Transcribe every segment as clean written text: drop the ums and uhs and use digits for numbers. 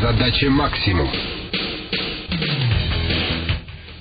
Задача максимум.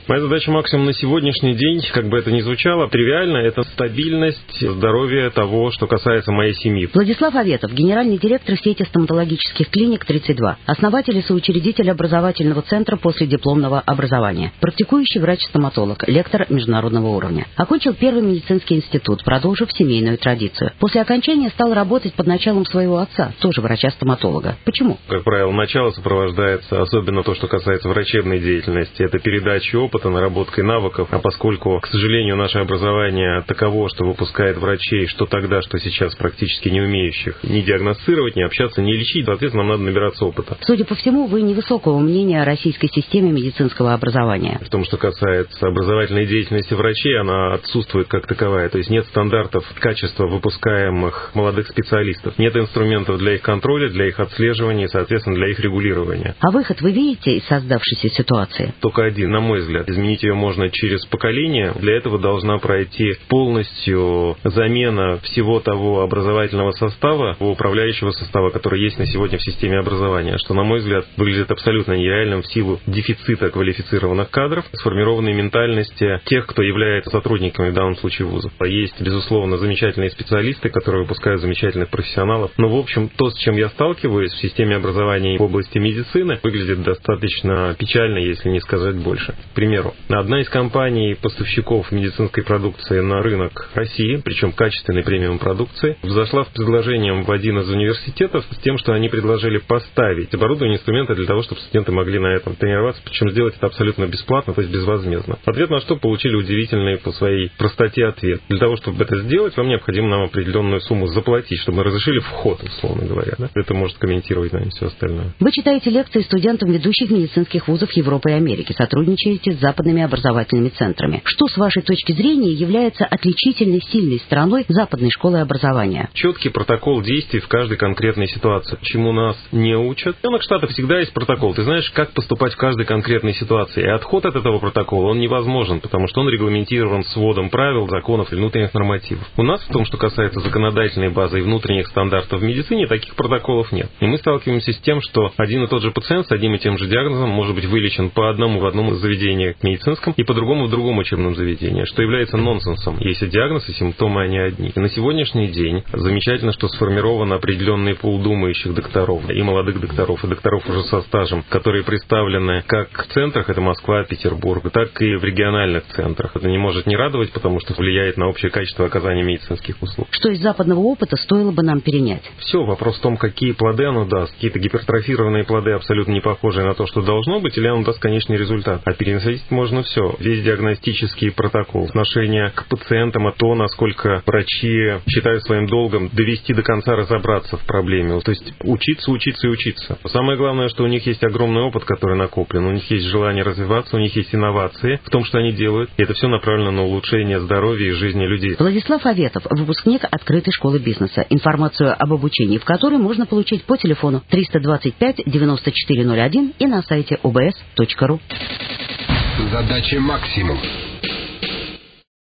Моя задача максимум на сегодняшний день, как бы это ни звучало тривиально, это стабильность здоровья того, что касается моей семьи. Владислав Аветов, генеральный директор сети стоматологических клиник 32, основатель и соучредитель образовательного центра последипломного образования, практикующий врач-стоматолог, лектор международного уровня. Окончил первый медицинский институт, продолжив семейную традицию. После окончания стал работать под началом своего отца, тоже врача-стоматолога. Почему? Как правило, начало сопровождается, особенно то, что касается врачебной деятельности, это передача опыта, наработкой навыков, а поскольку, к сожалению, наше образование таково, что выпускает врачей, что тогда, что сейчас практически не умеющих ни диагностировать, ни общаться, ни лечить, соответственно, нам надо набираться опыта. Судя по всему, вы невысокого мнения о российской системе медицинского образования. В том, что касается образовательной деятельности врачей, она отсутствует как таковая, то есть нет стандартов качества выпускаемых молодых специалистов, нет инструментов для их контроля, для их отслеживания и, соответственно, для их регулирования. А выход вы видите из создавшейся ситуации? Только один, на мой взгляд. Изменить ее можно через поколение. Для этого должна пройти полностью замена всего того образовательного состава, управляющего состава, который есть на сегодня в системе образования, что, на мой взгляд, выглядит абсолютно нереальным в силу дефицита квалифицированных кадров, сформированной ментальности тех, кто является сотрудниками в данном случае вузов. Есть, безусловно, замечательные специалисты, которые выпускают замечательных профессионалов. Но, в общем, то, с чем я сталкиваюсь в системе образования в области медицины, выглядит достаточно печально, если не сказать больше. Пример. Одна из компаний поставщиков медицинской продукции на рынок России, причем качественной премиум продукции, взошла с предложением в один из университетов с тем, что они предложили поставить оборудование, инструменты для того, чтобы студенты могли на этом тренироваться, причем сделать это абсолютно бесплатно, то есть безвозмездно. Ответ на что получили удивительный по своей простоте ответ. Для того, чтобы это сделать, вам необходимо нам определенную сумму заплатить, чтобы мы разрешили вход, условно говоря. Да? Это может комментировать, наверное, все остальное. Вы читаете лекции студентам ведущих медицинских вузов Европы и Америки, сотрудничаете с западными образовательными центрами. Что, с вашей точки зрения, является отличительной сильной стороной западной школы образования? Четкий протокол действий в каждой конкретной ситуации. Чему нас не учат? В Соединенных Штатах всегда есть протокол. Ты знаешь, как поступать в каждой конкретной ситуации. И отход от этого протокола, он невозможен, потому что он регламентирован сводом правил, законов и внутренних нормативов. У нас в том, что касается законодательной базы и внутренних стандартов в медицине, таких протоколов нет. И мы сталкиваемся с тем, что один и тот же пациент с одним и тем же диагнозом может быть вылечен по одному в одном из заведений к медицинскому и по-другому в другом учебном заведении, что является нонсенсом, если диагноз и симптомы они одни. И на сегодняшний день замечательно, что сформирован определенный пул думающих докторов, и молодых докторов, и докторов уже со стажем, которые представлены как в центрах, это Москва, Петербург, так и в региональных центрах. Это не может не радовать, потому что влияет на общее качество оказания медицинских услуг. Что из западного опыта стоило бы нам перенять? Все, вопрос в том, какие плоды оно даст. Какие-то гипертрофированные плоды, абсолютно не похожие на то, что должно быть, или оно даст конечный результат. А переносить можно все. Весь диагностический протокол, отношение к пациентам, а то, насколько врачи считают своим долгом довести до конца, разобраться в проблеме. То есть учиться, учиться и учиться. Самое главное, что у них есть огромный опыт, который накоплен, у них есть желание развиваться, у них есть инновации в том, что они делают. И это все направлено на улучшение здоровья и жизни людей. Владислав Аветов, выпускник открытой школы бизнеса. Информацию об обучении в которой можно получить по телефону 325-9401 и на сайте OBS.ru. Задача максимум.